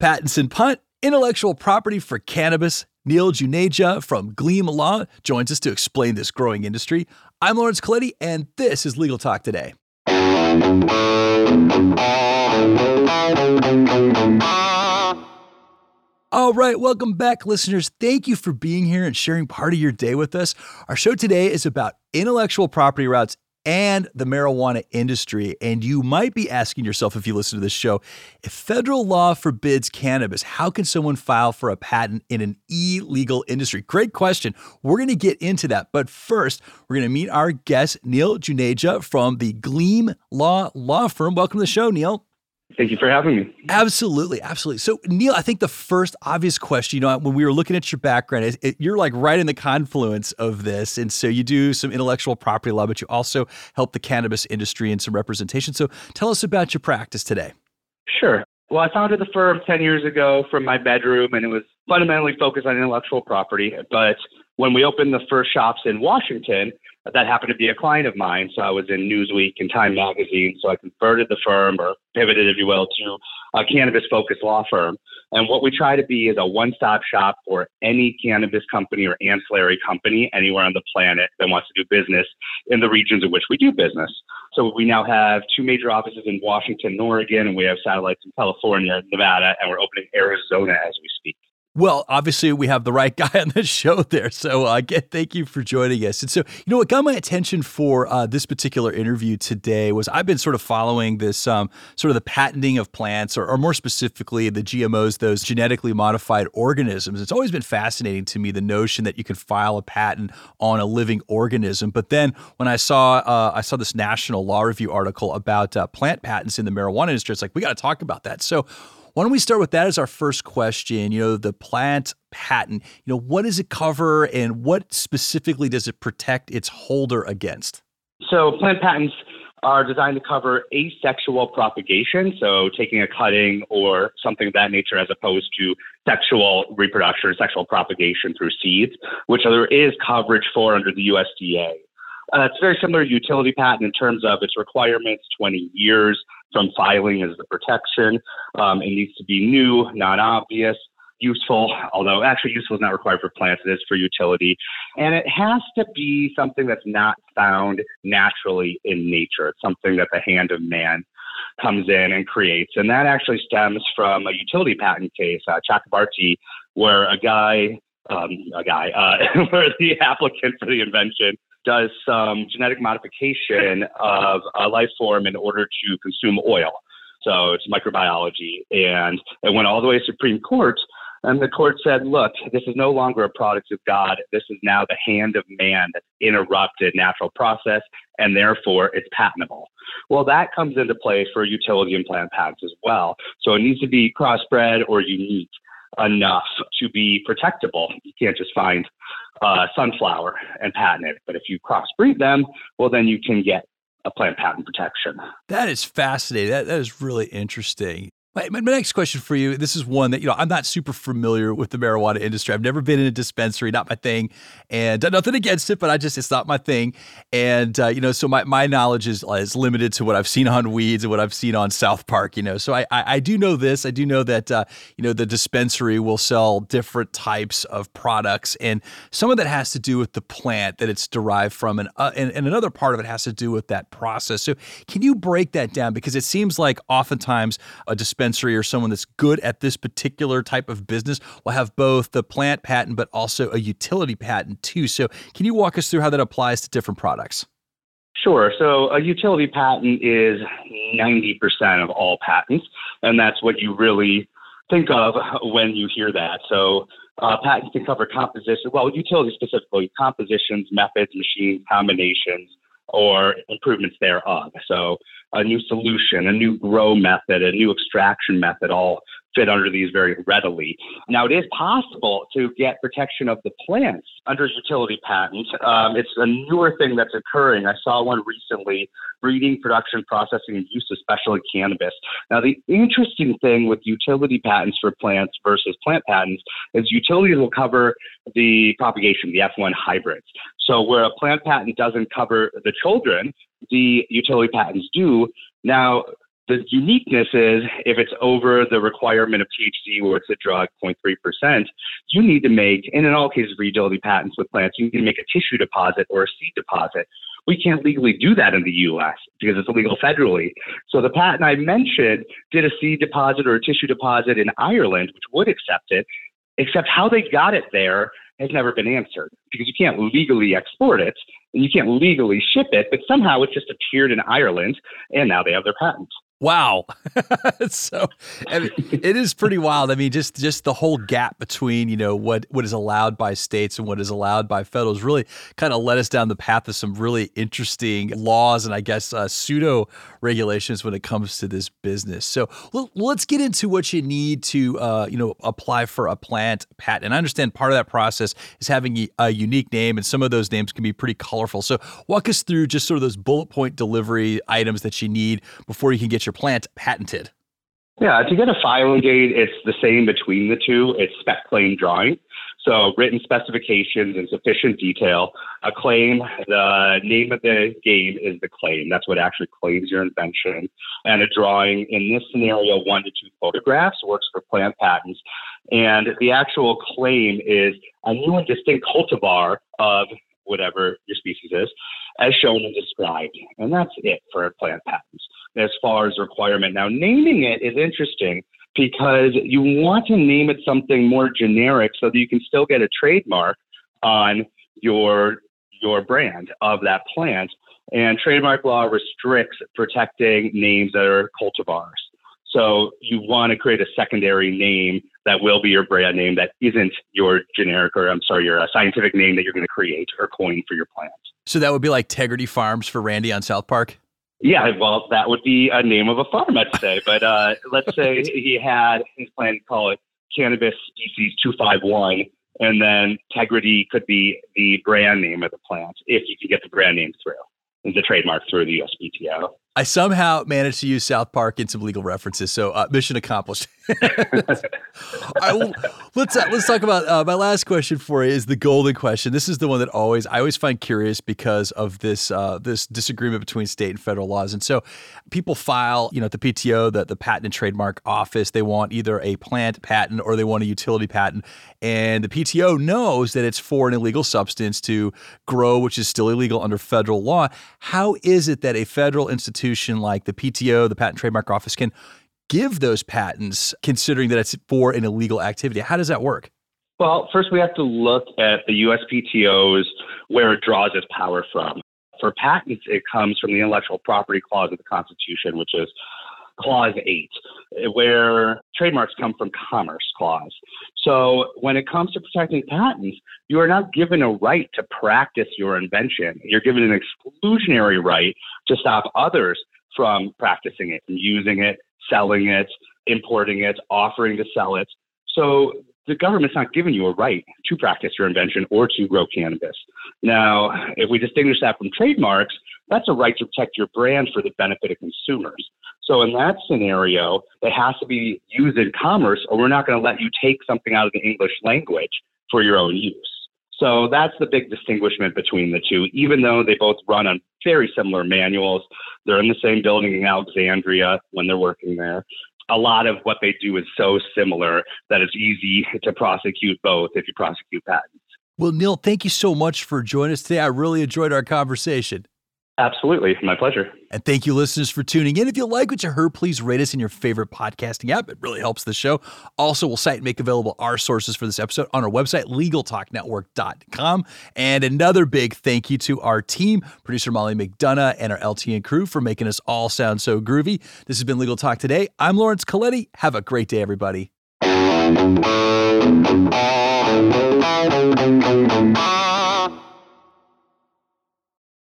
Patents and Punt, intellectual property for cannabis. Neil Juneja from Gleam Law joins us to explain this growing industry. I'm Lawrence Coletti, and this is Legal Talk Today. All right, welcome back, listeners. Thank you for being here and sharing part of your day with us. Our show today is about intellectual property rights and the marijuana industry. And you might be asking yourself, if you listen to this show, if federal law forbids cannabis, how can someone file for a patent in an illegal industry? Great question. We're going to get into that. But first, we're going to meet our guest, Neil Juneja from the Gleam Law Firm. Welcome to the show, Neil. Thank you for having me. Absolutely. Absolutely. So, Neil, I think the first obvious question, you know, when we were looking at your background, is you're like right in the confluence of this. And so you do some intellectual property law, but you also help the cannabis industry in some representation. So tell us about your practice today. Sure. Well, I founded the firm 10 years ago from my bedroom, and it was fundamentally focused on intellectual property. But when we opened the first shops in Washington, that happened to be a client of mine. So I was in Newsweek and Time Magazine. So I converted the firm, or pivoted, if you will, to a cannabis-focused law firm. And what we try to be is a one-stop shop for any cannabis company or ancillary company anywhere on the planet that wants to do business in the regions in which we do business. So we now have two major offices in Washington and Oregon, and we have satellites in California, Nevada, and we're opening Arizona as we speak. Well, obviously, we have the right guy on the show there. So, again, thank you for joining us. And so, you know, what got my attention for this particular interview today was I've been sort of following this sort of the patenting of plants, or more specifically, the GMOs, those genetically modified organisms. It's always been fascinating to me, the notion that you can file a patent on a living organism. But then when I saw this National Law Review article about plant patents in the marijuana industry, it's like, we got to talk about that. So, why don't we start with that as our first question, you know, the plant patent. You know, what does it cover and what specifically does it protect its holder against? So plant patents are designed to cover asexual propagation, so taking a cutting or something of that nature as opposed to sexual reproduction or sexual propagation through seeds, which there is coverage for under the USDA. It's very similar to utility patent in terms of its requirements, 20 years from filing is the protection. It needs to be new, non-obvious, useful, although actually useful is not required for plants, it is for utility. And it has to be something that's not found naturally in nature. It's something that the hand of man comes in and creates. And that actually stems from a utility patent case, Chakabarty, where where the applicant for the invention does some genetic modification of a life form in order to consume oil. So it's microbiology. And it went all the way to Supreme Court. And the court said, look, this is no longer a product of God. This is now the hand of man that's interrupted natural process, and therefore it's patentable. Well, that comes into play for utility and plant patents as well. So it needs to be crossbred or unique enough to be protectable. You can't just find sunflower and patent it. But if you crossbreed them, well, then you can get a plant patent protection. That is fascinating. That is really interesting. My next question for you, this is one that, you know, I'm not super familiar with the marijuana industry. I've never been in a dispensary, not my thing, and nothing against it, but it's not my thing. And, you know, so my knowledge is limited to what I've seen on Weeds and what I've seen on South Park, you know. So I do know this. I do know that, you know, the dispensary will sell different types of products. And some of that has to do with the plant that it's derived from. And another part of it has to do with that process. So can you break that down? Because it seems like oftentimes a dispensary or someone that's good at this particular type of business will have both the plant patent, but also a utility patent too. So can you walk us through how that applies to different products? Sure. So a utility patent is 90% of all patents. And that's what you really think of when you hear that. So patents can cover composition, well, utility specifically, compositions, methods, machines, combinations, or improvements thereof. So a new solution, a new grow method, a new extraction method all fit under these very readily. Now, it is possible to get protection of the plants under utility patent. It's a newer thing that's occurring. I saw one recently, breeding, production, processing, and use of specialty cannabis. Now, the interesting thing with utility patents for plants versus plant patents is utilities will cover the propagation, the F1 hybrids. So where a plant patent doesn't cover the children, the utility patents do. Now, The uniqueness is if it's over the requirement of THC or it's a drug 0.3%, you need to make, and in all cases for utility patents with plants, you need to make a tissue deposit or a seed deposit. We can't legally do that in the U.S. because it's illegal federally. So the patent I mentioned did a seed deposit or a tissue deposit in Ireland, which would accept it, except how they got it there has never been answered because you can't legally export it and you can't legally ship it, but somehow it just appeared in Ireland and now they have their patent. Wow. So I mean, it is pretty wild. I mean, just the whole gap between, you know, what is allowed by states and what is allowed by federal has really kind of led us down the path of some really interesting laws and I guess pseudo regulations when it comes to this business. So let's get into what you need to, apply for a plant patent. And I understand part of that process is having a unique name and some of those names can be pretty colorful. So walk us through just sort of those bullet point delivery items that you need before you can get your plant patented. Yeah, to get a filing date, it's the same between the two. It's spec claim drawing. So written specifications in sufficient detail. A claim, the name of the game is the claim. That's what actually claims your invention. And a drawing, in this scenario, 1 to 2 photographs, works for plant patents. And the actual claim is a new and distinct cultivar of whatever your species is, as shown and described. And that's it for plant patents as far as requirement. Now, naming it is interesting because you want to name it something more generic so that you can still get a trademark on your brand of that plant. And trademark law restricts protecting names that are cultivars. So you want to create a secondary name that will be your brand name that isn't your generic or your scientific name that you're going to create or coin for your plant. So that would be like Tegrity Farms for Randy on South Park? Yeah, well, that would be a name of a farm, I'd say. But let's say he had his plan to call it Cannabis Species 251, and then Tegrity could be the brand name of the plant if you could get the brand name through, the trademark through the USPTO. I somehow managed to use South Park and some legal references, so mission accomplished. All right, well, let's talk about my last question for you is the golden question. This is the one that I always find curious because of this this disagreement between state and federal laws. And so people file, at the PTO, the Patent and Trademark Office. They want either a plant patent or they want a utility patent. And the PTO knows that it's for an illegal substance to grow, which is still illegal under federal law. How is it that a federal institution like the PTO, the Patent and Trademark Office, can give those patents considering that it's for an illegal activity? How does that work? Well, first we have to look at the USPTO's, where it draws its power from. For patents, it comes from the Intellectual Property Clause of the Constitution, which is Clause 8, where trademarks come from Commerce Clause. So when it comes to protecting patents, you are not given a right to practice your invention. You're given an exclusionary right to stop others from practicing it, from using it, selling it, importing it, offering to sell it. So the government's not giving you a right to practice your invention or to grow cannabis. Now, if we distinguish that from trademarks, that's a right to protect your brand for the benefit of consumers. So in that scenario, it has to be used in commerce, or we're not going to let you take something out of the English language for your own use. So that's the big distinguishment between the two, even though they both run on very similar manuals. They're in the same building in Alexandria when they're working there. A lot of what they do is so similar that it's easy to prosecute both if you prosecute patents. Well, Neil, thank you so much for joining us today. I really enjoyed our conversation. Absolutely. My pleasure. And thank you, listeners, for tuning in. If you like what you heard, please rate us in your favorite podcasting app. It really helps the show. Also, we'll cite and make available our sources for this episode on our website, LegalTalkNetwork.com. And another big thank you to our team, producer Molly McDonough and our LTN crew for making us all sound so groovy. This has been Legal Talk Today. I'm Lawrence Coletti. Have a great day, everybody.